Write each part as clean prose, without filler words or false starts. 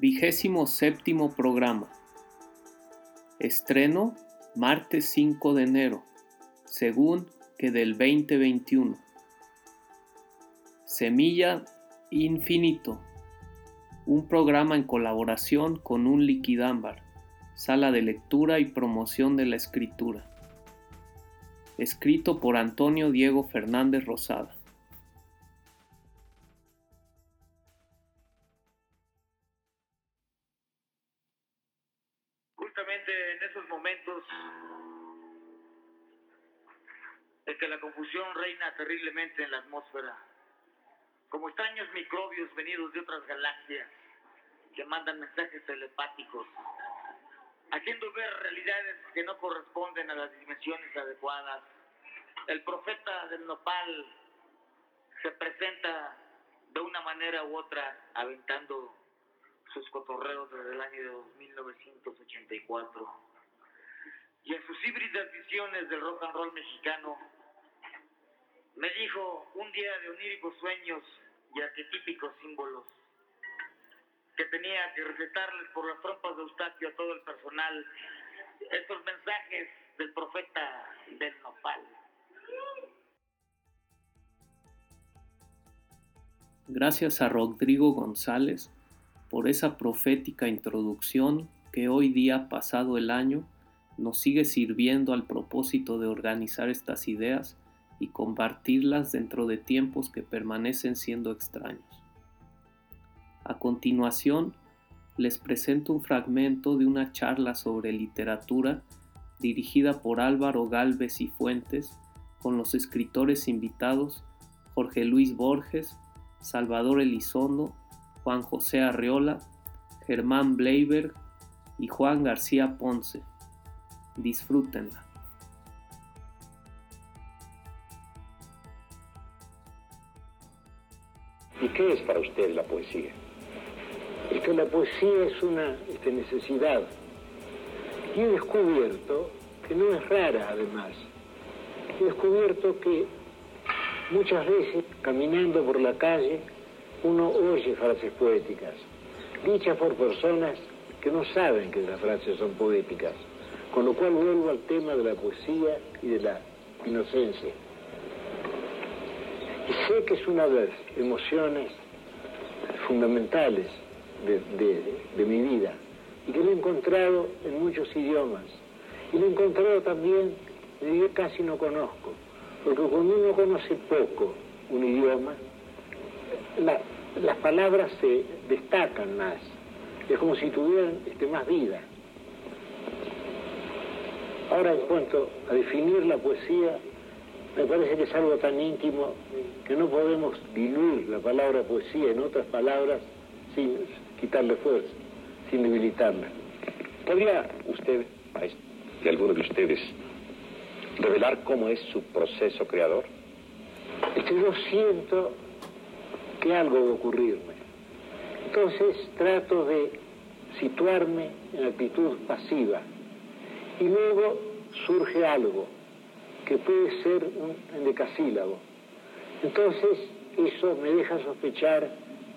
27º programa. Estreno martes 5 de enero, según que del 2021. Semilla Infinito, un programa en colaboración con un Liquidámbar, sala de lectura y promoción de la escritura. Escrito por Antonio Diego Fernández Rosada. Justamente en esos momentos de que la confusión reina terriblemente en la atmósfera, como extraños microbios venidos de otras galaxias que mandan mensajes telepáticos, haciendo ver realidades que no corresponden a las dimensiones adecuadas. El profeta del nopal se presenta de una manera u otra, aventando sus cotorreos desde el año 1984. Y en sus híbridas visiones del rock and roll mexicano, me dijo un día de oníricos sueños y arquetípicos símbolos, que tenía que recetarles por las trompas de Eustaquio a todo el personal estos mensajes del profeta del nopal. Gracias a Rodrigo González por esa profética introducción que hoy día, pasado el año, nos sigue sirviendo al propósito de organizar estas ideas y compartirlas dentro de tiempos que permanecen siendo extraños. A continuación, les presento un fragmento de una charla sobre literatura dirigida por Álvaro Gálvez y Fuentes con los escritores invitados Jorge Luis Borges, Salvador Elizondo, Juan José Arreola, Germán Bleiberg y Juan García Ponce. Disfrútenla. ¿Y qué es para usted la poesía? Es que la poesía es una necesidad. Y he descubierto que no es rara, además. He descubierto que muchas veces, caminando por la calle, uno oye frases poéticas, dichas por personas que no saben que las frases son poéticas. Con lo cual vuelvo al tema de la poesía y de la inocencia. Y sé que es una de las emociones fundamentales de mi vida, y que lo he encontrado en muchos idiomas, y lo he encontrado también en el que casi no conozco, porque cuando uno conoce poco un idioma, las palabras se destacan más, es como si tuvieran más vida. Ahora, en cuanto a definir la poesía, me parece que es algo tan íntimo que no podemos diluir la palabra poesía en otras palabras sin quitarle fuerza, sin debilitarla. ¿Podría usted, maestro, y alguno de ustedes, revelar cómo es su proceso creador? Yo siento que algo va a ocurrirme. Entonces trato de situarme en actitud pasiva y luego surge algo que puede ser un endecasílabo. Entonces eso me deja sospechar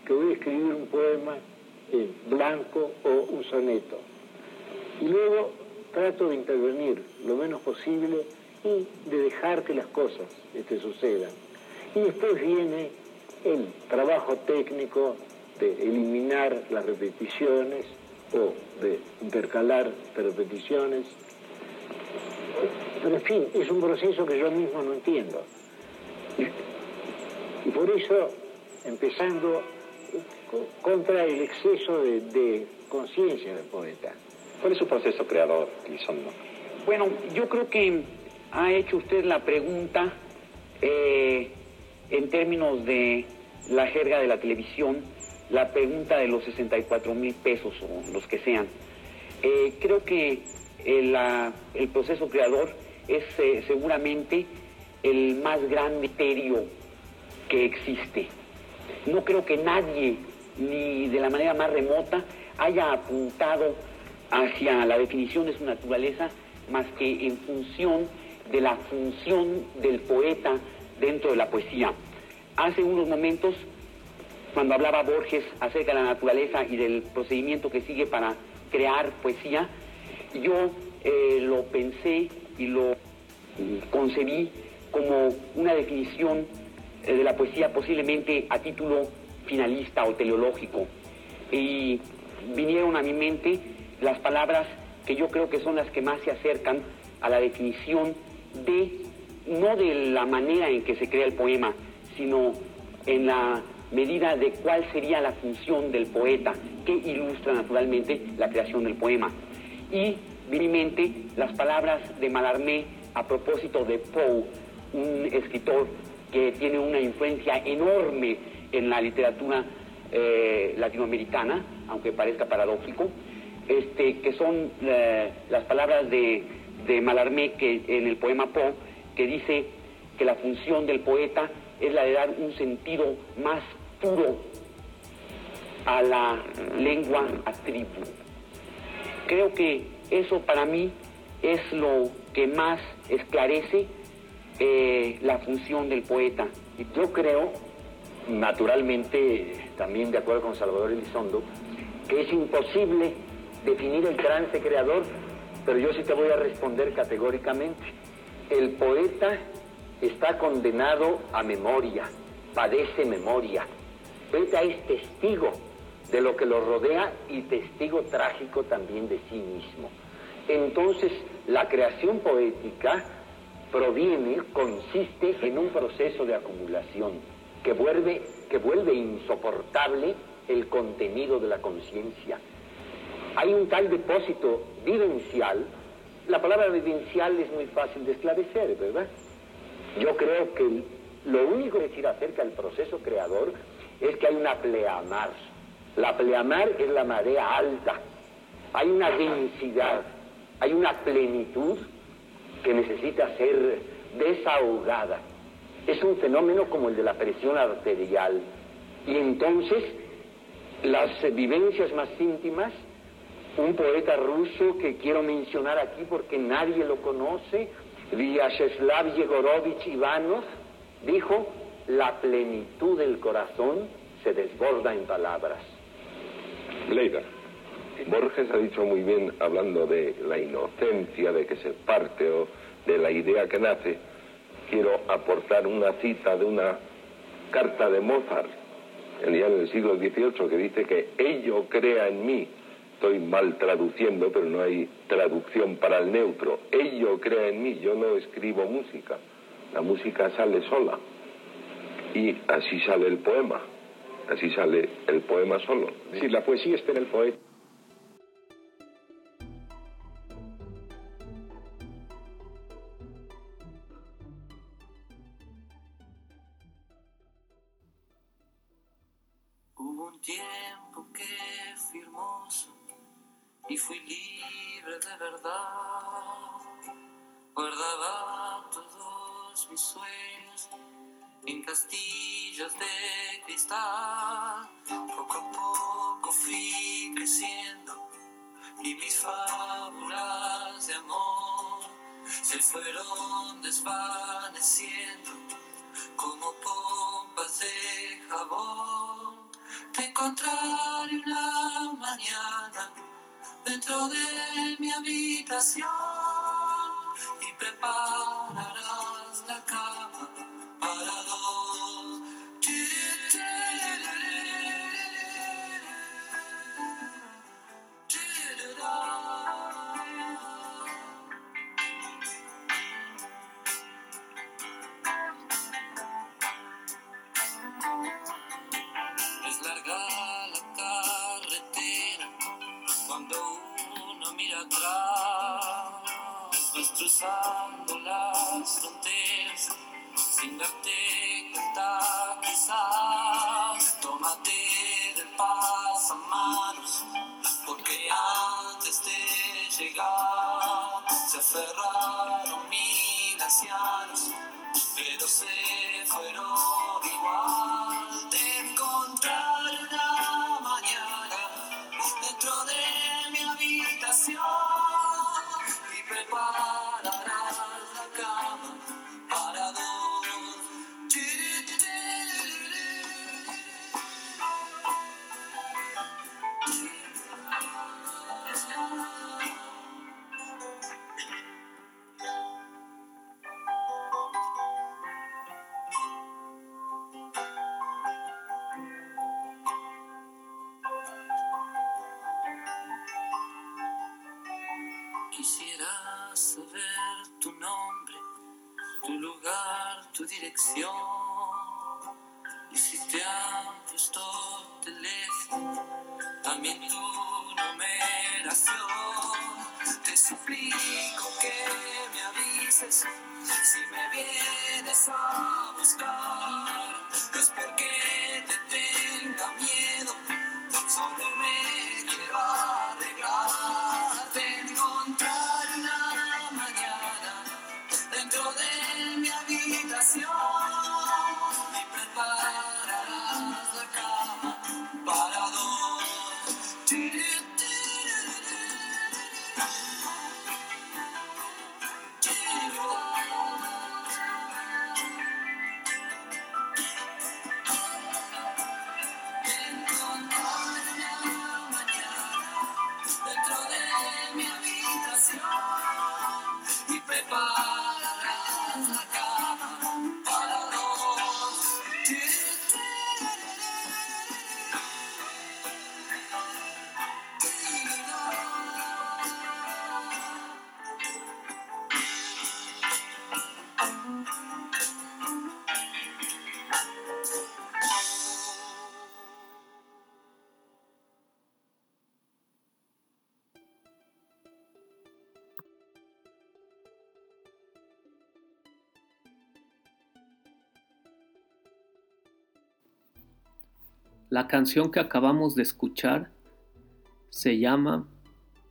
que voy a escribir un poema blanco o un soneto. Y luego trato de intervenir lo menos posible y de dejar que las cosas sucedan. Y después viene el trabajo técnico de eliminar las repeticiones o de intercalar repeticiones. Pero en fin, es un proceso que yo mismo no entiendo. Y por eso, empezando contra el exceso de conciencia del poeta. ¿Cuál es su proceso creador, Elizondo? Bueno, yo creo que ha hecho usted la pregunta en términos de la jerga de la televisión, la pregunta de los 64 mil pesos o los que sean. Creo que el proceso creador es seguramente el más grande misterio que existe. No creo que nadie, ni de la manera más remota, haya apuntado hacia la definición de su naturaleza más que en función de la función del poeta dentro de la poesía. Hace unos momentos Cuando hablaba Borges acerca de la naturaleza y del procedimiento que sigue para crear poesía, yo lo pensé y lo concebí como una definición de la poesía posiblemente a título finalista o teleológico. Y vinieron a mi mente las palabras que yo creo que son las que más se acercan a la definición de, no de la manera en que se crea el poema, sino en la medida de cuál sería la función del poeta, que ilustra naturalmente la creación del poema. Y vino en mente las palabras de Mallarmé a propósito de Poe, un escritor que tiene una influencia enorme en la literatura latinoamericana, aunque parezca paradójico, que son las palabras de Mallarmé que, en el poema Poe, que dice que la función del poeta es la de dar un sentido más puro a la lengua atribu. Creo que eso para mí es lo que más esclarece la función del poeta. Y yo creo, naturalmente, también de acuerdo con Salvador Elizondo, que es imposible definir el trance creador, pero yo sí te voy a responder categóricamente. El poeta está condenado a memoria, padece memoria. El poeta es testigo de lo que lo rodea y testigo trágico también de sí mismo. Entonces, la creación poética consiste en un proceso de acumulación que vuelve insoportable el contenido de la conciencia. Hay un tal depósito vivencial. La palabra vivencial es muy fácil de esclarecer, ¿verdad? Yo creo que lo único que decir acerca del proceso creador es que hay una pleamar. La pleamar es la marea alta. Hay una densidad, hay una plenitud que necesita ser desahogada. Es un fenómeno como el de la presión arterial. Y entonces, las vivencias más íntimas, un poeta ruso que quiero mencionar aquí porque nadie lo conoce, Vyacheslav Yegorovich Ivanov, dijo: la plenitud del corazón se desborda en palabras. Leiber, Borges ha dicho muy bien, hablando de la inocencia, de que se parte o de la idea que nace. Quiero aportar una cita de una carta de Mozart, el día del siglo XVIII, que dice que ello crea en mí. Estoy mal traduciendo, pero no hay traducción para el neutro. Ello crea en mí, yo no escribo música. La música sale sola. Y así sale el poema. Así sale el poema solo. Sí, la poesía está en el poeta. Hubo un tiempo que fui hermoso y fui libre de verdad, guardaba todos mis sueños en castillos de cristal. Poco a poco fui creciendo y mis fábulas de amor se fueron desvaneciendo como pompas de jabón. Te encontraré una mañana dentro de mi habitación y prepararás la cama para dos. Es larga la carretera cuando uno mira atrás, vas cruzando las fronteras sin darte cuenta quizás. Tómate del pasamanos porque antes de llegar se aferraron mil ancianos, pero se fueron igual. Te encontraré una mañana dentro de mi habitación y prepararás la cama para dos. saber tu nombre, tu lugar, tu dirección. Y si te han puesto teléfono, también tu numeración. Te suplico que me avises si me vienes a buscar. No es porque te tenga miedo, solo me quiero arreglar. Te encontraré una mañana dentro de mi habitación y prepararás la cama para dos. La canción que acabamos de escuchar se llama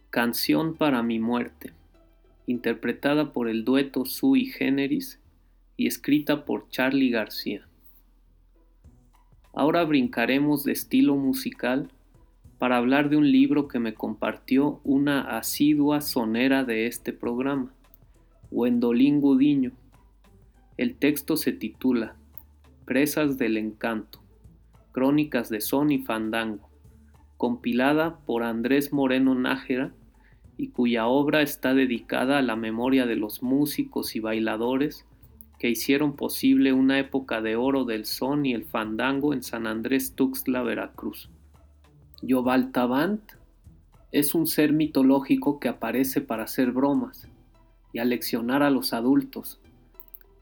Canción para mi muerte, interpretada por el dueto Sui Generis y escrita por Charlie García. Ahora brincaremos de estilo musical para hablar de un libro que me compartió una asidua sonera de este programa, Wendolín Godiño. El texto se titula Presas del Encanto, Crónicas de Son y Fandango, compilada por Andrés Moreno Nájera y cuya obra está dedicada a la memoria de los músicos y bailadores que hicieron posible una época de oro del son y el fandango en San Andrés Tuxtla, Veracruz. Jobaltabant es un ser mitológico que aparece para hacer bromas y aleccionar a los adultos.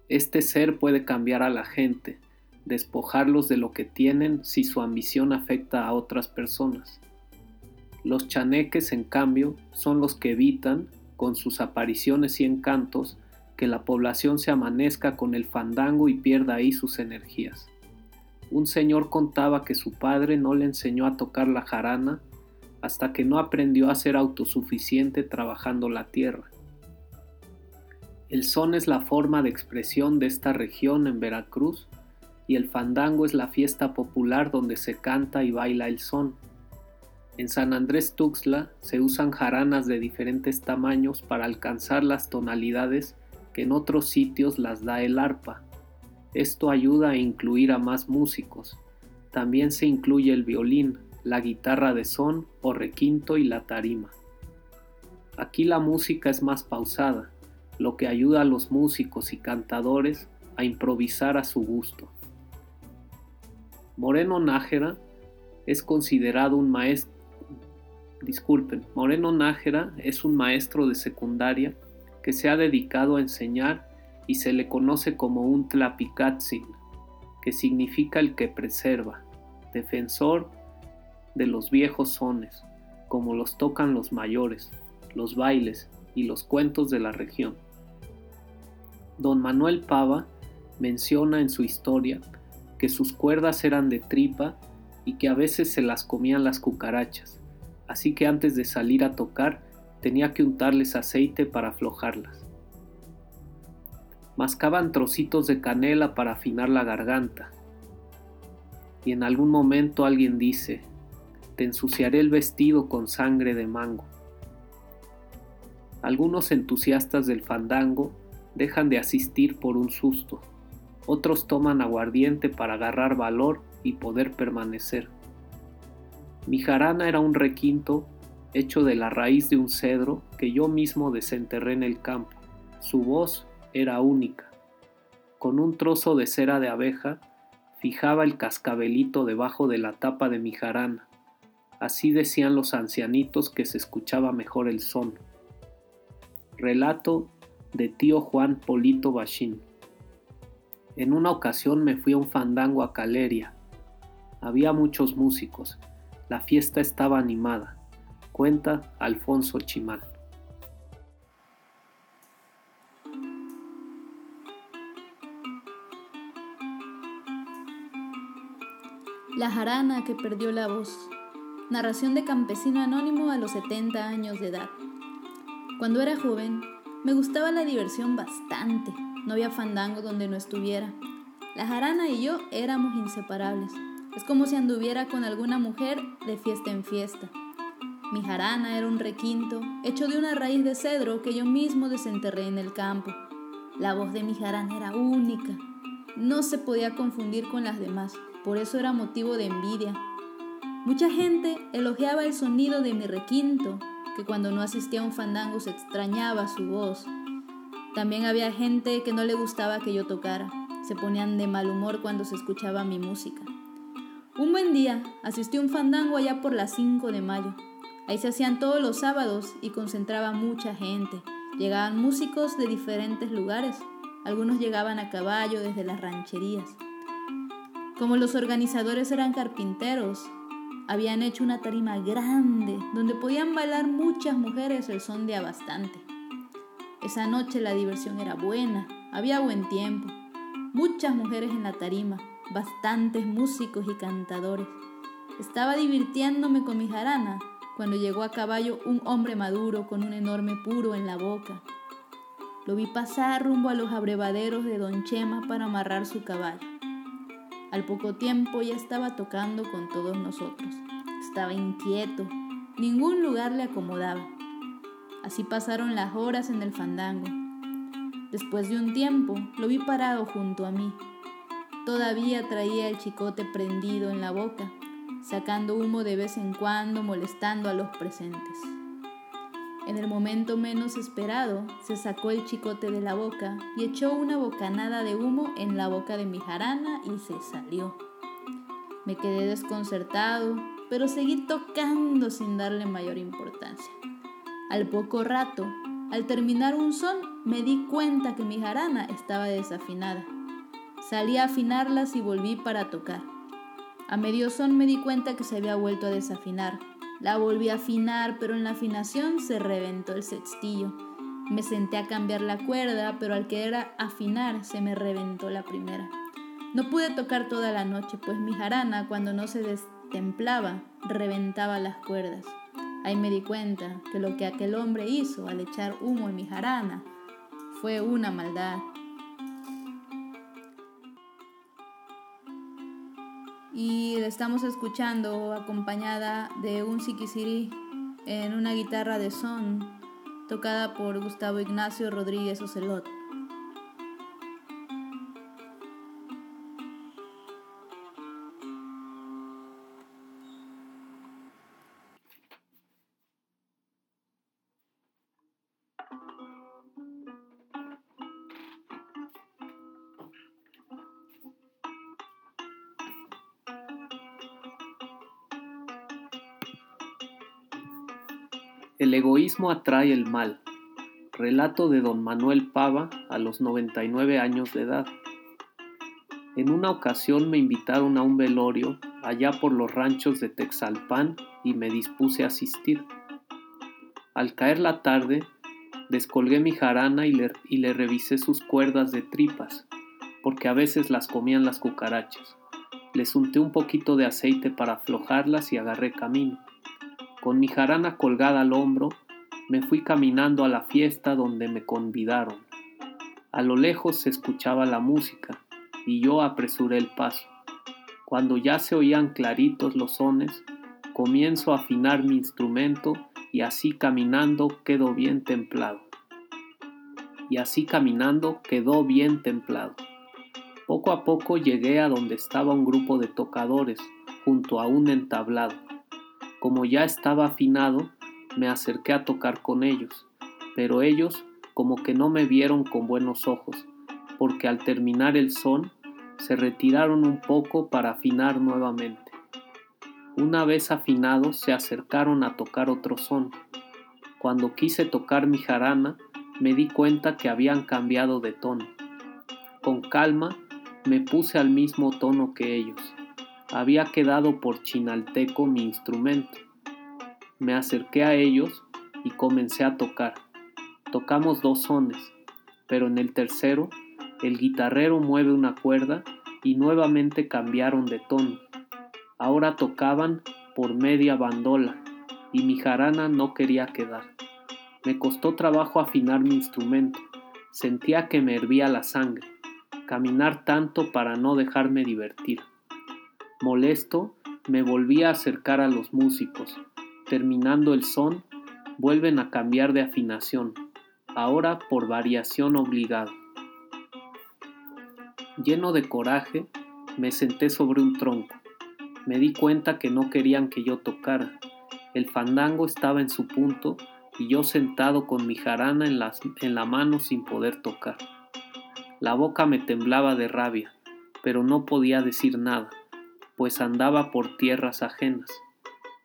Este ser puede cambiar a la gente, despojarlos de lo que tienen si su ambición afecta a otras personas. Los chaneques, en cambio, son los que evitan, con sus apariciones y encantos, que la población se amanezca con el fandango y pierda ahí sus energías. Un señor contaba que su padre no le enseñó a tocar la jarana hasta que no aprendió a ser autosuficiente trabajando la tierra. El son es la forma de expresión de esta región en Veracruz, y el fandango es la fiesta popular donde se canta y baila el son. En San Andrés Tuxtla se usan jaranas de diferentes tamaños para alcanzar las tonalidades que en otros sitios las da el arpa. Esto ayuda a incluir a más músicos. También se incluye el violín, la guitarra de son o requinto y la tarima. Aquí la música es más pausada, lo que ayuda a los músicos y cantadores a improvisar a su gusto. Moreno Nájera es un maestro de secundaria que se ha dedicado a enseñar y se le conoce como un tlapicatzin, que significa el que preserva, defensor de los viejos sones, como los tocan los mayores, los bailes y los cuentos de la región. Don Manuel Pava menciona en su historia que sus cuerdas eran de tripa y que a veces se las comían las cucarachas, así que antes de salir a tocar tenía que untarles aceite para aflojarlas. Mascaban trocitos de canela para afinar la garganta. Y en algún momento alguien dice: "Te ensuciaré el vestido con sangre de mango". Algunos entusiastas del fandango dejan de asistir por un susto. Otros toman aguardiente para agarrar valor y poder permanecer. Mi jarana era un requinto hecho de la raíz de un cedro que yo mismo desenterré en el campo. Su voz era única. Con un trozo de cera de abeja fijaba el cascabelito debajo de la tapa de mi jarana. Así decían los ancianitos que se escuchaba mejor el son. Relato de tío Juan Polito Bachín. En una ocasión me fui a un fandango a Caleria. Había muchos músicos. La fiesta estaba animada. Cuenta Alfonso Chimal. La jarana que perdió la voz. Narración de campesino anónimo a los 70 años de edad. Cuando era joven, me gustaba la diversión bastante. No había fandango donde no estuviera. La jarana y yo éramos inseparables. Es como si anduviera con alguna mujer de fiesta en fiesta. Mi jarana era un requinto hecho de una raíz de cedro que yo mismo desenterré en el campo. La voz de mi jarana era única. No se podía confundir con las demás. Por eso era motivo de envidia. Mucha gente elogiaba el sonido de mi requinto, que cuando no asistía a un fandango se extrañaba su voz. También había gente que no le gustaba que yo tocara. Se ponían de mal humor cuando se escuchaba mi música. Un buen día asistí a un fandango allá por las 5 de mayo. Ahí se hacían todos los sábados y concentraba mucha gente. Llegaban músicos de diferentes lugares. Algunos llegaban a caballo desde las rancherías. Como los organizadores eran carpinteros, habían hecho una tarima grande donde podían bailar muchas mujeres el son de abastante. Esa noche la diversión era buena, había buen tiempo, muchas mujeres en la tarima, bastantes músicos y cantadores. Estaba divirtiéndome con mi jarana cuando llegó a caballo un hombre maduro con un enorme puro en la boca. Lo vi pasar rumbo a los abrevaderos de Don Chema para amarrar su caballo. Al poco tiempo ya estaba tocando con todos nosotros. Estaba inquieto, ningún lugar le acomodaba. Así pasaron las horas en el fandango. Después de un tiempo, lo vi parado junto a mí. Todavía traía el chicote prendido en la boca, sacando humo de vez en cuando, molestando a los presentes. En el momento menos esperado, se sacó el chicote de la boca y echó una bocanada de humo en la boca de mi jarana y se salió. Me quedé desconcertado, pero seguí tocando sin darle mayor importancia. Al poco rato, al terminar un son, me di cuenta que mi jarana estaba desafinada. Salí a afinarlas y volví para tocar. A medio son me di cuenta que se había vuelto a desafinar. La volví a afinar, pero en la afinación se reventó el sextillo. Me senté a cambiar la cuerda, pero al que era afinar se me reventó la primera. No pude tocar toda la noche, pues mi jarana, cuando no se destemplaba, reventaba las cuerdas. Ahí me di cuenta que lo que aquel hombre hizo al echar humo en mi jarana fue una maldad. Y la estamos escuchando acompañada de un siquisirí en una guitarra de son tocada por Gustavo Ignacio Rodríguez Ocelote. El egoísmo atrae el mal. Relato de don Manuel Pava a los 99 años de edad. En una ocasión me invitaron a un velorio allá por los ranchos de Texalpan y me dispuse a asistir. Al caer la tarde, descolgué mi jarana y le revisé sus cuerdas de tripas, porque a veces las comían las cucarachas. Les unté un poquito de aceite para aflojarlas y agarré camino. Con mi jarana colgada al hombro, me fui caminando a la fiesta donde me convidaron. A lo lejos se escuchaba la música y yo apresuré el paso. Cuando ya se oían claritos los sones, comienzo a afinar mi instrumento y así caminando quedó bien templado. Poco a poco llegué a donde estaba un grupo de tocadores junto a un entablado. Como ya estaba afinado, me acerqué a tocar con ellos, pero ellos como que no me vieron con buenos ojos, porque al terminar el son, se retiraron un poco para afinar nuevamente. Una vez afinados, se acercaron a tocar otro son. Cuando quise tocar mi jarana, me di cuenta que habían cambiado de tono. Con calma me puse al mismo tono que ellos. Había quedado por chinalteco mi instrumento. Me acerqué a ellos y comencé a tocar. Tocamos 2 sones, pero en el tercero el guitarrero mueve una cuerda y nuevamente cambiaron de tono. Ahora tocaban por media bandola y mi jarana no quería quedar. Me costó trabajo afinar mi instrumento. Sentía que me hervía la sangre. Caminar tanto para no dejarme divertir. Molesto, me volví a acercar a los músicos. Terminando el son, vuelven a cambiar de afinación, ahora por variación obligada. Lleno de coraje, me senté sobre un tronco. Me di cuenta que no querían que yo tocara. El fandango estaba en su punto y yo sentado con mi jarana en la mano sin poder tocar. La boca me temblaba de rabia, pero no podía decir nada, pues andaba por tierras ajenas.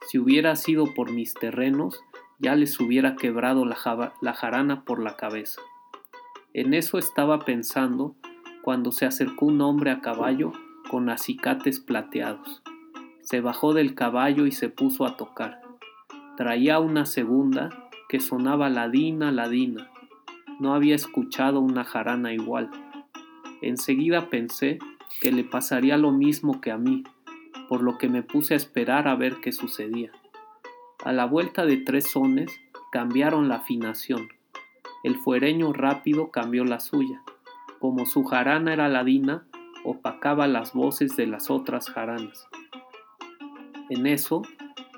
Si hubiera sido por mis terrenos, ya les hubiera quebrado la jarana por la cabeza. En eso estaba pensando cuando se acercó un hombre a caballo con acicates plateados. Se bajó del caballo y se puso a tocar. Traía una segunda que sonaba ladina, ladina. No había escuchado una jarana igual. Enseguida pensé que le pasaría lo mismo que a mí, por lo que me puse a esperar a ver qué sucedía. A la vuelta de 3 sones cambiaron la afinación. El fuereño rápido cambió la suya. Como su jarana era ladina, opacaba las voces de las otras jaranas. En eso,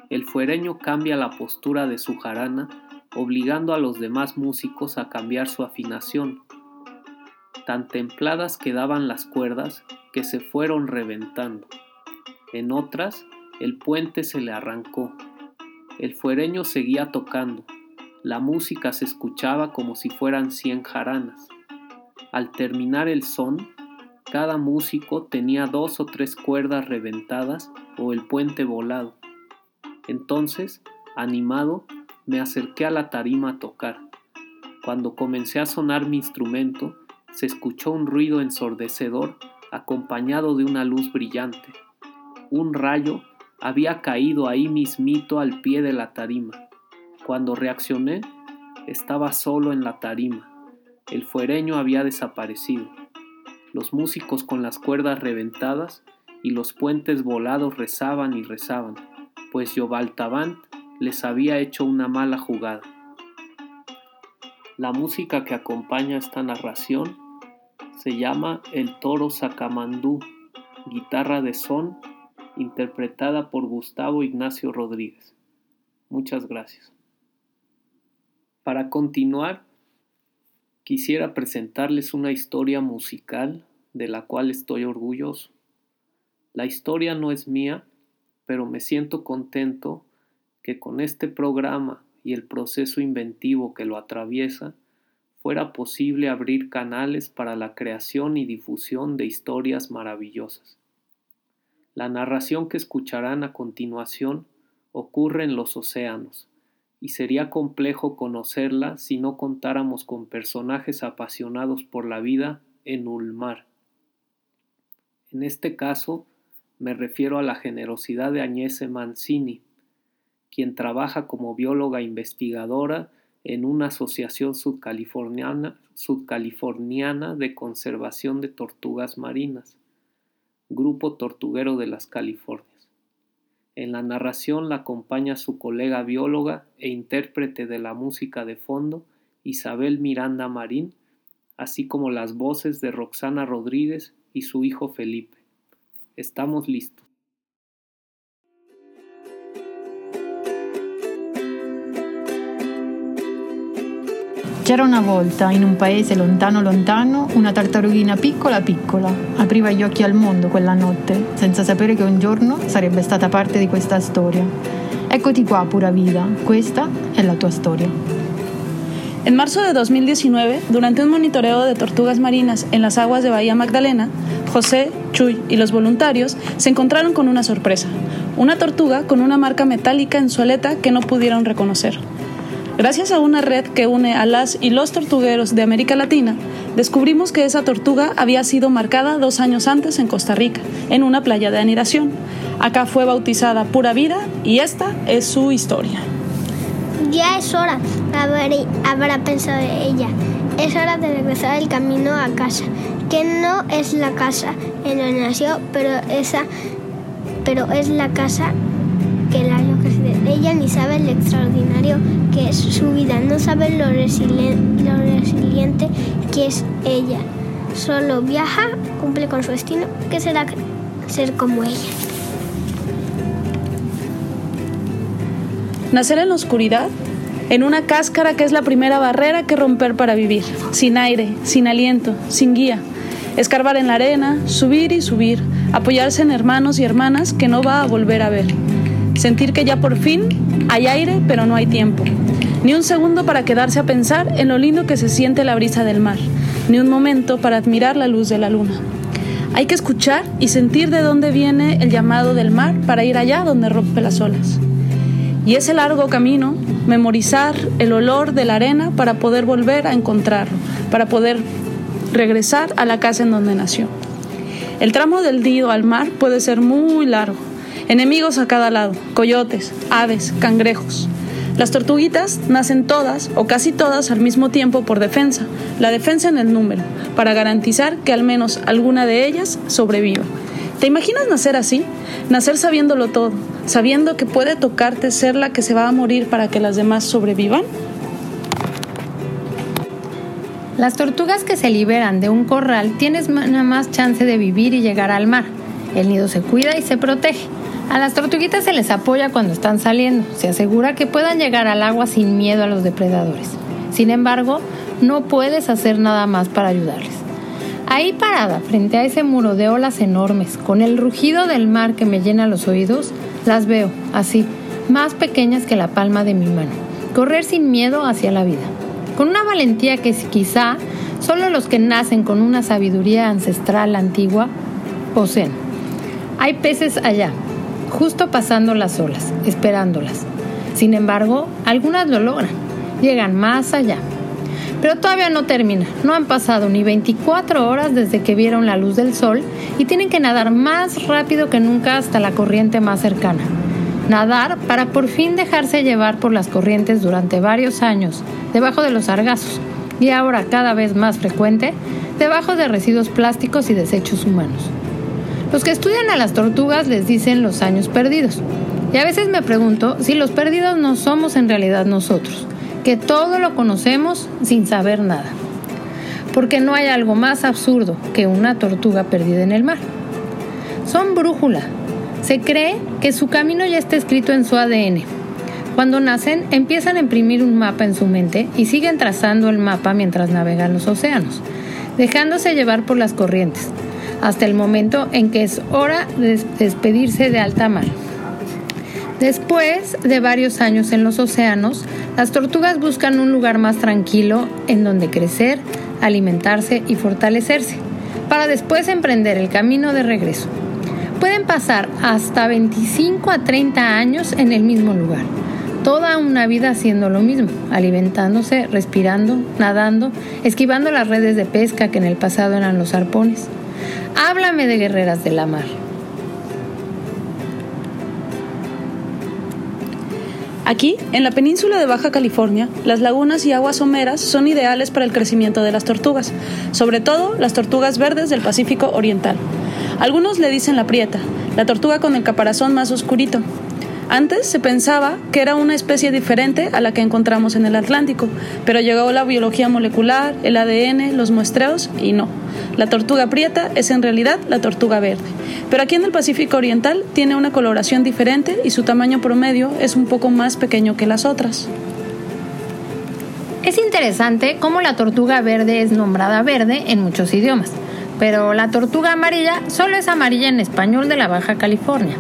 el fuereño cambia la postura de su jarana, obligando a los demás músicos a cambiar su afinación. Tan templadas quedaban las cuerdas que se fueron reventando. En otras, el puente se le arrancó. El fuereño seguía tocando. La música se escuchaba como si fueran 100 jaranas. Al terminar el son, cada músico tenía 2 o 3 cuerdas reventadas o el puente volado. Entonces, animado, me acerqué a la tarima a tocar. Cuando comencé a sonar mi instrumento, se escuchó un ruido ensordecedor acompañado de una luz brillante. Un rayo había caído ahí mismito al pie de la tarima. Cuando reaccioné, estaba solo en la tarima. El fuereño había desaparecido. Los músicos con las cuerdas reventadas y los puentes volados rezaban y rezaban, pues Jobaltabant les había hecho una mala jugada. La música que acompaña esta narración se llama El Toro Sacamandú, guitarra de son, interpretada por Gustavo Ignacio Rodríguez. Muchas gracias. Para continuar, quisiera presentarles una historia musical de la cual estoy orgulloso. La historia no es mía, pero me siento contento que con este programa y el proceso inventivo que lo atraviesa, fuera posible abrir canales para la creación y difusión de historias maravillosas. La narración que escucharán a continuación ocurre en los océanos, y sería complejo conocerla si no contáramos con personajes apasionados por la vida en ulmar. En este caso, me refiero a la generosidad de Agnese Mancini, quien trabaja como bióloga investigadora en una asociación sudcaliforniana de conservación de tortugas marinas, Grupo Tortuguero de las Californias. En la narración la acompaña su colega bióloga e intérprete de la música de fondo, Isabel Miranda Marín, así como las voces de Roxana Rodríguez y su hijo Felipe. Estamos listos. C'era una volta, in un paese lontano lontano, una tartarughina piccola piccola. Apriva gli occhi al mondo quella notte, senza sapere che un giorno sarebbe stata parte di questa storia. Eccoti qua, pura vida, questa è la tua storia. En marzo de 2019, durante un monitoreo de tortugas marinas en las aguas de Bahía Magdalena, José, Chuy y los voluntarios se encontraron con una sorpresa, una tortuga con una marca metálica en su aleta que no pudieron reconocer. Gracias a una red que une a las y los tortugueros de América Latina, descubrimos que esa tortuga había sido marcada 2 años antes en Costa Rica, en una playa de anidación. Acá fue bautizada Pura Vida y esta es su historia. Ya es hora, habrá pensado ella. Es hora de regresar el camino a casa, que no es la casa en la que nació, pero es la casa que la dio crecer. Ella ni sabe el extraordinario que es su vida, no sabe lo resiliente que es ella. Solo viaja, cumple con su destino, que será ser como ella. Nacer en la oscuridad, en una cáscara que es la primera barrera que romper para vivir, sin aire, sin aliento, sin guía. Escarbar en la arena, subir y subir, apoyarse en hermanos y hermanas que no va a volver a ver. Sentir que ya por fin hay aire, pero no hay tiempo. Ni un segundo para quedarse a pensar en lo lindo que se siente la brisa del mar. Ni un momento para admirar la luz de la luna. Hay que escuchar y sentir de dónde viene el llamado del mar para ir allá donde rompe las olas. Y ese largo camino, memorizar el olor de la arena para poder volver a encontrarlo, para poder regresar a la casa en donde nació. El tramo del Dío al mar puede ser muy largo. Enemigos a cada lado, coyotes, aves, cangrejos. Las tortuguitas nacen todas o casi todas al mismo tiempo por defensa, la defensa en el número, para garantizar que al menos alguna de ellas sobreviva. ¿Te imaginas nacer así? Nacer sabiéndolo todo, sabiendo que puede tocarte ser la que se va a morir para que las demás sobrevivan. Las tortugas que se liberan de un corral tienen más chance de vivir y llegar al mar. El nido se cuida y se protege. A las tortuguitas se les apoya cuando están saliendo. Se asegura que puedan llegar al agua sin miedo a los depredadores. Sin embargo, no puedes hacer nada más para ayudarles. Ahí parada, frente a ese muro de olas enormes, con el rugido del mar que me llena los oídos, las veo, así, más pequeñas que la palma de mi mano. Correr sin miedo hacia la vida. Con una valentía que quizá solo los que nacen con una sabiduría ancestral antigua poseen. Hay peces allá, justo pasando las olas, esperándolas. Sin embargo, algunas lo logran, llegan más allá. Pero todavía no termina, no han pasado ni 24 horas desde que vieron la luz del sol y tienen que nadar más rápido que nunca hasta la corriente más cercana. Nadar para por fin dejarse llevar por las corrientes durante varios años, debajo de los sargazos, y ahora cada vez más frecuente, debajo de residuos plásticos y desechos humanos. Los que estudian a las tortugas les dicen los años perdidos. Y a veces me pregunto si los perdidos no somos en realidad nosotros, que todo lo conocemos sin saber nada. Porque no hay algo más absurdo que una tortuga perdida en el mar. Son brújula. Se cree que su camino ya está escrito en su ADN. Cuando nacen, empiezan a imprimir un mapa en su mente y siguen trazando el mapa mientras navegan los océanos, dejándose llevar por las corrientes, hasta el momento en que es hora de despedirse de alta mar. Después de varios años en los océanos, las tortugas buscan un lugar más tranquilo en donde crecer, alimentarse y fortalecerse, para después emprender el camino de regreso. Pueden pasar hasta 25 a 30 años en el mismo lugar. Toda una vida haciendo lo mismo, alimentándose, respirando, nadando, esquivando las redes de pesca que en el pasado eran los arpones. Háblame de guerreras de la mar. Aquí, en la península de Baja California, las lagunas y aguas someras son ideales para el crecimiento de las tortugas, sobre todo las tortugas verdes del Pacífico Oriental. Algunos le dicen la prieta, la tortuga con el caparazón más oscurito. Antes se pensaba que era una especie diferente a la que encontramos en el Atlántico, pero llegó la biología molecular, el ADN, los muestreos y no. La tortuga prieta es en realidad la tortuga verde, pero aquí en el Pacífico Oriental tiene una coloración diferente y su tamaño promedio es un poco más pequeño que las otras. Es interesante cómo la tortuga verde es nombrada verde en muchos idiomas, pero la tortuga amarilla solo es amarilla en español de la Baja California.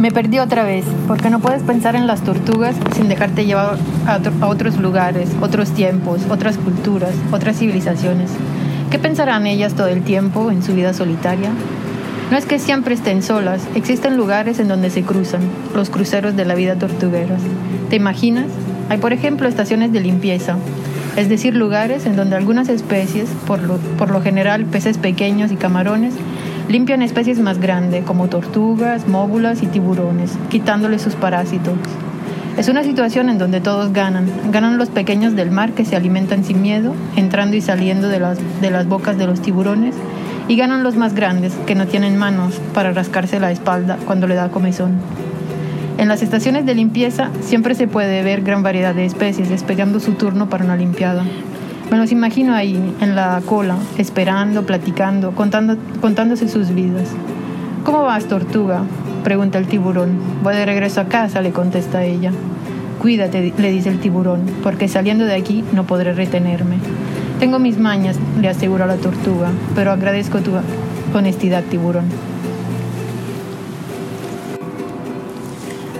Me perdí otra vez, porque no puedes pensar en las tortugas sin dejarte llevar a otros lugares, otros tiempos, otras culturas, otras civilizaciones. ¿Qué pensarán ellas todo el tiempo en su vida solitaria? No es que siempre estén solas, existen lugares en donde se cruzan, los cruceros de la vida tortugueras. ¿Te imaginas? Hay, por ejemplo, estaciones de limpieza, es decir, lugares en donde algunas especies, por lo general peces pequeños y camarones, limpian especies más grandes, como tortugas, móbulas y tiburones, quitándoles sus parásitos. Es una situación en donde todos ganan. Ganan los pequeños del mar que se alimentan sin miedo, entrando y saliendo de las bocas de los tiburones, y ganan los más grandes, que no tienen manos para rascarse la espalda cuando le da comezón. En las estaciones de limpieza siempre se puede ver gran variedad de especies esperando su turno para una limpiada. Me los imagino ahí, en la cola, esperando, platicando, contándose sus vidas. «¿Cómo vas, tortuga?», pregunta el tiburón. «Voy de regreso a casa», le contesta ella. «Cuídate», le dice el tiburón, «porque saliendo de aquí no podré retenerme». «Tengo mis mañas», le asegura la tortuga, «pero agradezco tu honestidad, tiburón».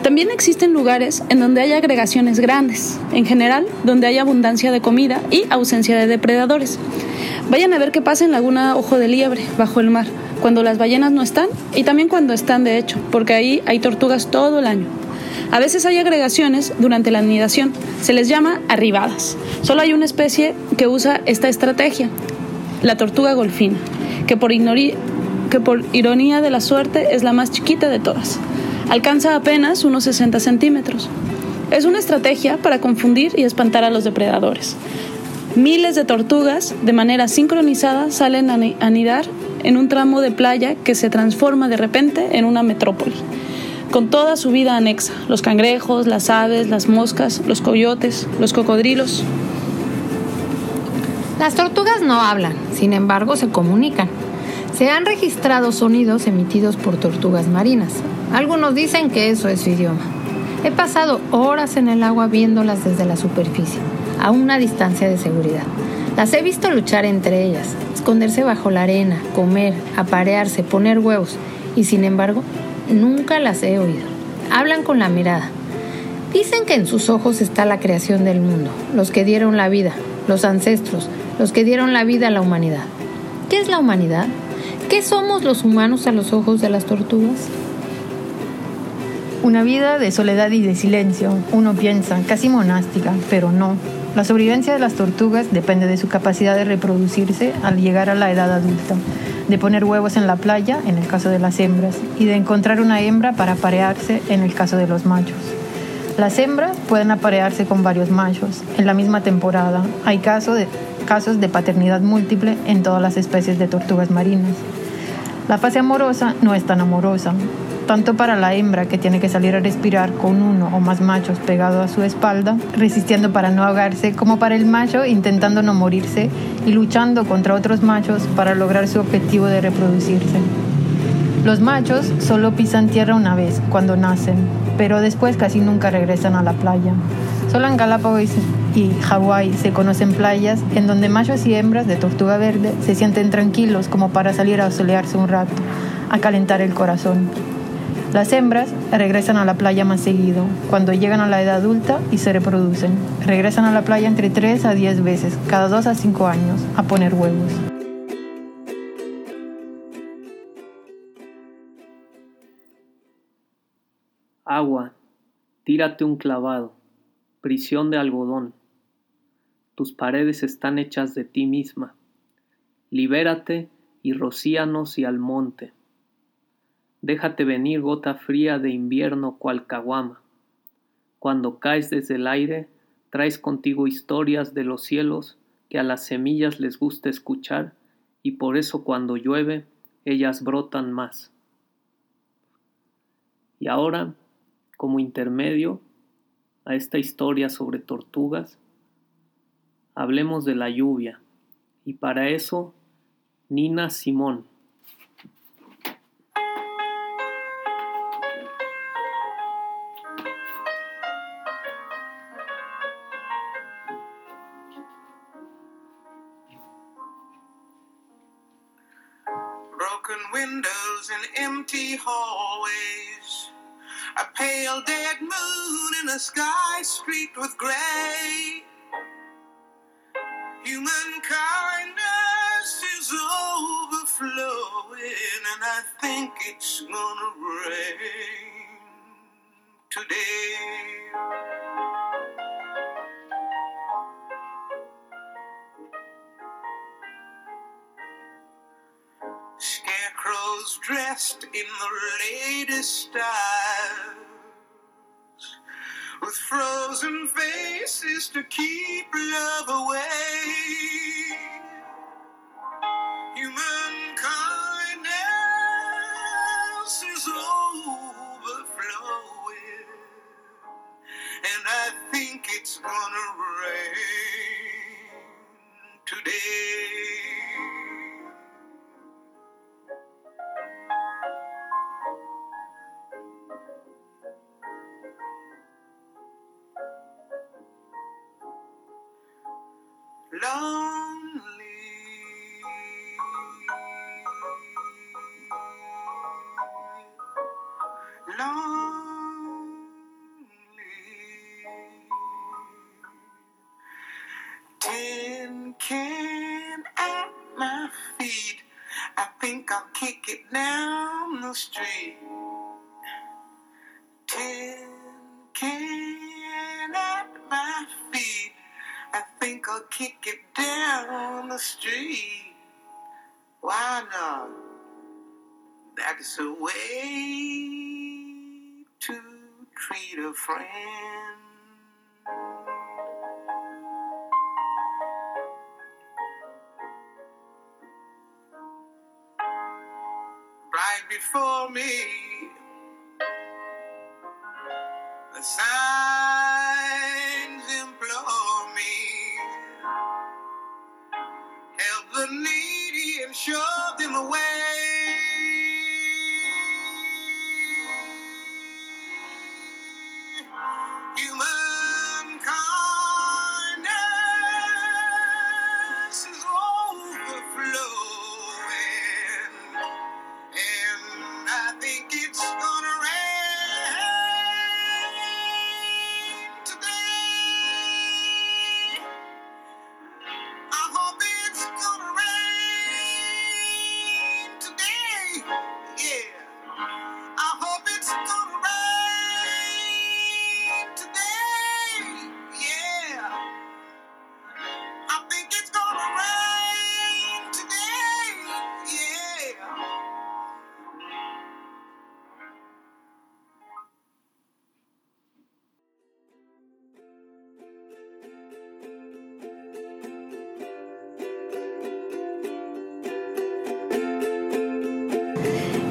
También existen lugares en donde hay agregaciones grandes, en general donde hay abundancia de comida y ausencia de depredadores. Vayan a ver qué pasa en Laguna Ojo de Liebre, bajo el mar, cuando las ballenas no están y también cuando están, de hecho, porque ahí hay tortugas todo el año. A veces hay agregaciones durante la anidación, se les llama arribadas. Solo hay una especie que usa esta estrategia, la tortuga golfina, que por ironía de la suerte es la más chiquita de todas. Alcanza apenas unos 60 centímetros. Es una estrategia para confundir y espantar a los depredadores. Miles de tortugas, de manera sincronizada, salen a anidar en un tramo de playa que se transforma de repente en una metrópoli, con toda su vida anexa, los cangrejos, las aves, las moscas, los coyotes, los cocodrilos. Las tortugas no hablan, sin embargo se comunican. Se han registrado sonidos emitidos por tortugas marinas. Algunos dicen que eso es su idioma. He pasado horas en el agua viéndolas desde la superficie, a una distancia de seguridad. Las he visto luchar entre ellas, esconderse bajo la arena, comer, aparearse, poner huevos, y sin embargo, nunca las he oído. Hablan con la mirada. Dicen que en sus ojos está la creación del mundo, los que dieron la vida, los ancestros, los que dieron la vida a la humanidad. ¿Qué es la humanidad? ¿Qué somos los humanos a los ojos de las tortugas? Una vida de soledad y de silencio, uno piensa, casi monástica, pero no. La sobrevivencia de las tortugas depende de su capacidad de reproducirse al llegar a la edad adulta, de poner huevos en la playa, en el caso de las hembras, y de encontrar una hembra para aparearse, en el caso de los machos. Las hembras pueden aparearse con varios machos en la misma temporada. Hay casos de paternidad múltiple en todas las especies de tortugas marinas. La fase amorosa no es tan amorosa, tanto para la hembra, que tiene que salir a respirar con uno o más machos pegado a su espalda, resistiendo para no ahogarse, como para el macho, intentando no morirse y luchando contra otros machos para lograr su objetivo de reproducirse. Los machos solo pisan tierra una vez, cuando nacen, pero después casi nunca regresan a la playa. Solo en Galápagos y Hawái se conocen playas en donde machos y hembras de tortuga verde se sienten tranquilos como para salir a solearse un rato, a calentar el corazón. Las hembras regresan a la playa más seguido, cuando llegan a la edad adulta y se reproducen. Regresan a la playa entre 3 a 10 veces, cada 2 a 5 años, a poner huevos. Agua, tírate un clavado, prisión de algodón. Tus paredes están hechas de ti misma. Libérate y rocíanos y al monte. Déjate venir gota fría de invierno cual caguama. Cuando caes desde el aire, traes contigo historias de los cielos que a las semillas les gusta escuchar, y por eso cuando llueve, ellas brotan más. Y ahora, como intermedio a esta historia sobre tortugas, hablemos de la lluvia, y para eso, Nina Simón. Hallways, a pale dead moon in a sky streaked with gray. Human kindness is overflowing. darling, and I think it's gonna rain today. Scarecrows dressed in the latest styles, with frozen faces to keep love away. Humankind else is overflowing, and I think it's gonna rain today.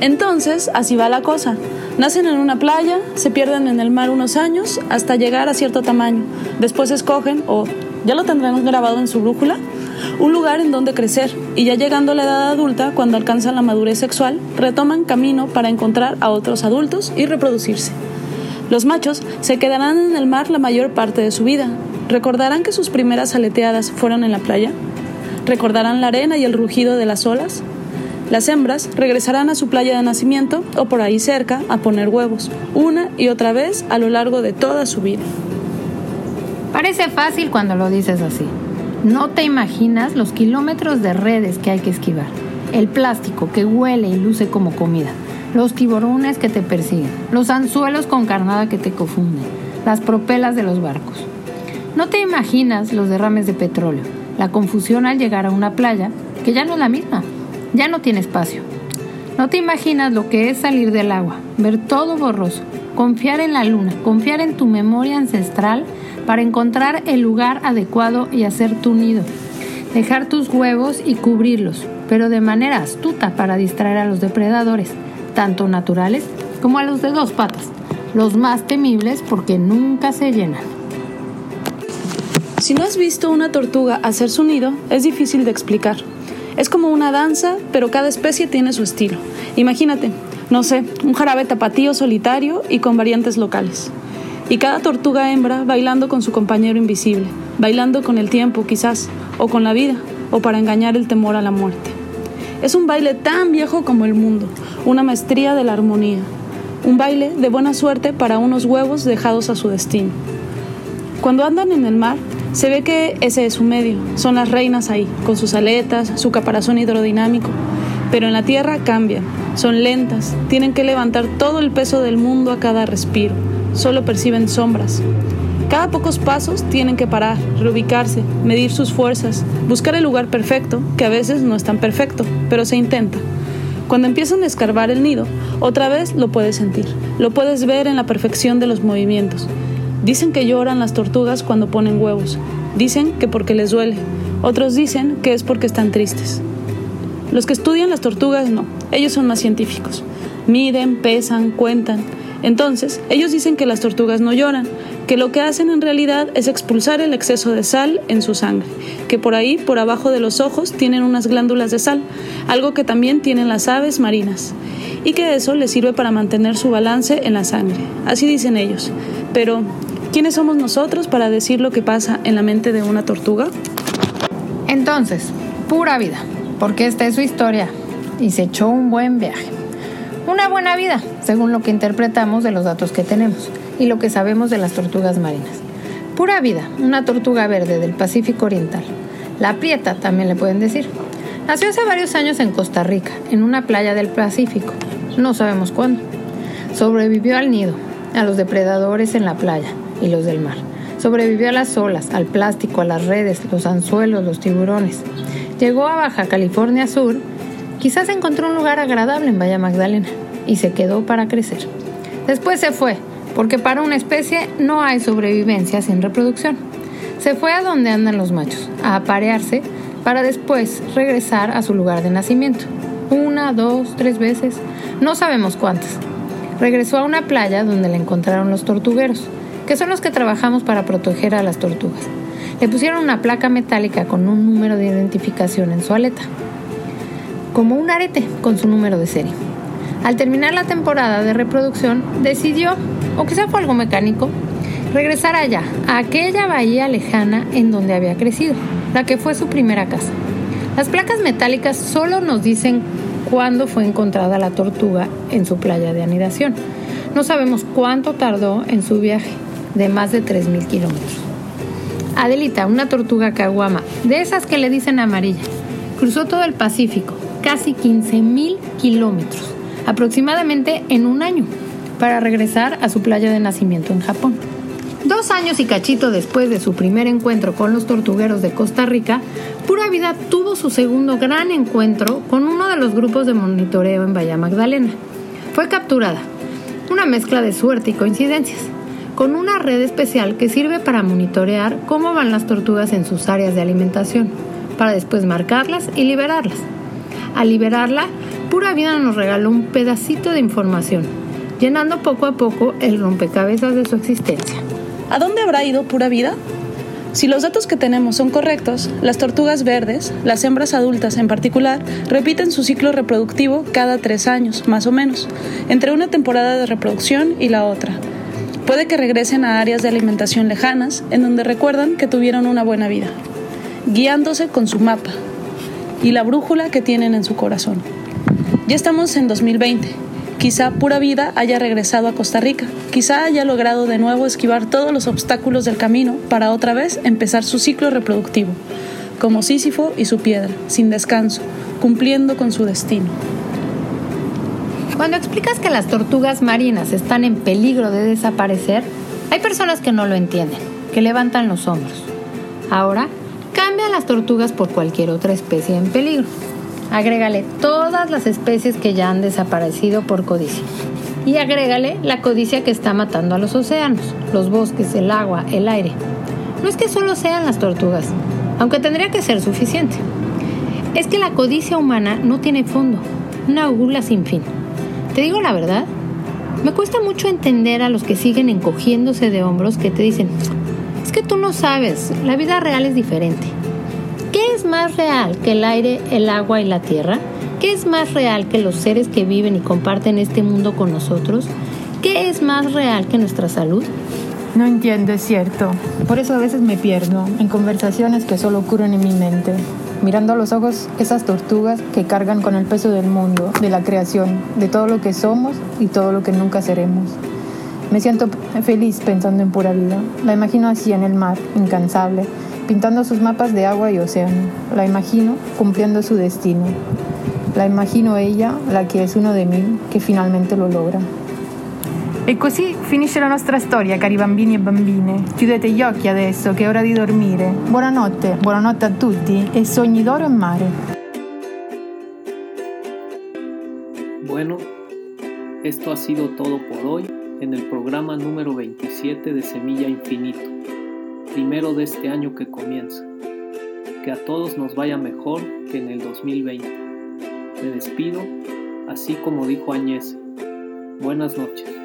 Entonces, así va la cosa. Nacen en una playa, se pierden en el mar unos años hasta llegar a cierto tamaño. Después escogen, o ya lo tendrán grabado en su brújula, un lugar en donde crecer, y ya llegando a la edad adulta, cuando alcanzan la madurez sexual, retoman camino para encontrar a otros adultos y reproducirse. Los machos se quedarán en el mar la mayor parte de su vida. ¿Recordarán que sus primeras aleteadas fueron en la playa? ¿Recordarán la arena y el rugido de las olas? Las hembras regresarán a su playa de nacimiento o por ahí cerca a poner huevos, una y otra vez a lo largo de toda su vida. Parece fácil cuando lo dices así. No te imaginas los kilómetros de redes que hay que esquivar, el plástico que huele y luce como comida, los tiburones que te persiguen, los anzuelos con carnada que te confunden, las propelas de los barcos. No te imaginas los derrames de petróleo, la confusión al llegar a una playa que ya no es la misma. Ya no tiene espacio. No te imaginas lo que es salir del agua, ver todo borroso, confiar en la luna, confiar en tu memoria ancestral para encontrar el lugar adecuado y hacer tu nido, dejar tus huevos y cubrirlos, pero de manera astuta para distraer a los depredadores, tanto naturales como a los de dos patas, los más temibles porque nunca se llenan. Si no has visto una tortuga hacer su nido, es difícil de explicar. Es como una danza, pero cada especie tiene su estilo. Imagínate, no sé, un jarabe tapatío solitario y con variantes locales. Y cada tortuga hembra bailando con su compañero invisible, bailando con el tiempo quizás, o con la vida, o para engañar el temor a la muerte. Es un baile tan viejo como el mundo, una maestría de la armonía, un baile de buena suerte para unos huevos dejados a su destino. Cuando andan en el mar, se ve que ese es su medio, son las reinas ahí, con sus aletas, su caparazón hidrodinámico. Pero en la tierra cambian, son lentas, tienen que levantar todo el peso del mundo a cada respiro, solo perciben sombras. Cada pocos pasos tienen que parar, reubicarse, medir sus fuerzas, buscar el lugar perfecto, que a veces no es tan perfecto, pero se intenta. Cuando empiezan a escarbar el nido, otra vez lo puedes sentir, lo puedes ver en la perfección de los movimientos. Dicen que lloran las tortugas cuando ponen huevos, dicen que porque les duele, otros dicen que es porque están tristes. Los que estudian las tortugas no, ellos son más científicos. Miden, pesan, cuentan. Entonces, ellos dicen que las tortugas no lloran, que lo que hacen en realidad es expulsar el exceso de sal en su sangre, que por ahí, por abajo de los ojos, tienen unas glándulas de sal, algo que también tienen las aves marinas, y que eso les sirve para mantener su balance en la sangre. Así dicen ellos. Pero, ¿quiénes somos nosotros para decir lo que pasa en la mente de una tortuga? Entonces, pura vida, porque esta es su historia, y se echó un buen viaje. Una buena vida, según lo que interpretamos de los datos que tenemos y lo que sabemos de las tortugas marinas. Pura vida, una tortuga verde del Pacífico Oriental. La prieta, también le pueden decir. Nació hace varios años en Costa Rica, en una playa del Pacífico. No sabemos cuándo. Sobrevivió al nido, a los depredadores en la playa y los del mar. Sobrevivió a las olas, al plástico, a las redes, los anzuelos, los tiburones. Llegó a Baja California Sur. Quizás encontró un lugar agradable en Bahía Magdalena y se quedó para crecer. Después se fue, porque para una especie no hay sobrevivencia sin reproducción. Se fue a donde andan los machos, a aparearse para después regresar a su lugar de nacimiento. 1, 2, 3 veces, no sabemos cuántas. Regresó a una playa donde la encontraron los tortugueros, que son los que trabajamos para proteger a las tortugas. Le pusieron una placa metálica con un número de identificación en su aleta, como un arete con su número de serie. Al terminar la temporada de reproducción, decidió, o quizá fue algo mecánico, regresar allá, a aquella bahía lejana en donde había crecido, la que fue su primera casa. Las placas metálicas solo nos dicen cuándo fue encontrada la tortuga en su playa de anidación. No sabemos cuánto tardó en su viaje de más de 3.000 kilómetros. Adelita, una tortuga caguama, de esas que le dicen amarilla, cruzó todo el Pacífico, casi 15.000 kilómetros, aproximadamente en un año, para regresar a su playa de nacimiento en Japón. 2 años y cachito después de su primer encuentro con los tortugueros de Costa Rica, Pura Vida tuvo su segundo gran encuentro con uno de los grupos de monitoreo en Bahía Magdalena. Fue capturada, una mezcla de suerte y coincidencias, con una red especial que sirve para monitorear cómo van las tortugas en sus áreas de alimentación, para después marcarlas y liberarlas. Al liberarla, Pura Vida nos regaló un pedacito de información, llenando poco a poco el rompecabezas de su existencia. ¿A dónde habrá ido Pura Vida? Si los datos que tenemos son correctos, las tortugas verdes, las hembras adultas en particular, repiten su ciclo reproductivo cada 3 años, más o menos, entre una temporada de reproducción y la otra. Puede que regresen a áreas de alimentación lejanas, en donde recuerdan que tuvieron una buena vida, guiándose con su mapa y la brújula que tienen en su corazón. Ya estamos en 2020. Quizá Pura Vida haya regresado a Costa Rica. Quizá haya logrado de nuevo esquivar todos los obstáculos del camino para otra vez empezar su ciclo reproductivo, como Sísifo y su piedra, sin descanso, cumpliendo con su destino. Cuando explicas que las tortugas marinas están en peligro de desaparecer, hay personas que no lo entienden, que levantan los hombros. Ahora, cambia las tortugas por cualquier otra especie en peligro. Agrégale todas las especies que ya han desaparecido por codicia. Y agrégale la codicia que está matando a los océanos, los bosques, el agua, el aire. No es que solo sean las tortugas, aunque tendría que ser suficiente. Es que la codicia humana no tiene fondo, una gula sin fin. Te digo la verdad, me cuesta mucho entender a los que siguen encogiéndose de hombros que te dicen: es que tú no sabes, la vida real es diferente. ¿Qué es más real que el aire, el agua y la tierra? ¿Qué es más real que los seres que viven y comparten este mundo con nosotros? ¿Qué es más real que nuestra salud? No entiendo, es cierto. Por eso a veces me pierdo en conversaciones que solo ocurren en mi mente, mirando a los ojos esas tortugas que cargan con el peso del mundo, de la creación, de todo lo que somos y todo lo que nunca seremos. Me siento feliz pensando en Pura Vida. La imagino así en el mar, incansable, pintando sus mapas de agua y océano. La imagino cumpliendo su destino. La imagino ella, la che è uno dei miei, che finalmente lo logra. E così finisce la nostra storia, cari bambini e bambine. Chiudete gli occhi adesso, che è ora di dormire. Buonanotte, buonanotte a tutti e sogni d'oro e mare. Bueno, esto ha sido todo por hoy en el programa número 27 de Semilla Infinito, primero de este año que comienza. Que a todos nos vaya mejor que en el 2020. Me despido, así como dijo Agnese. Buenas noches.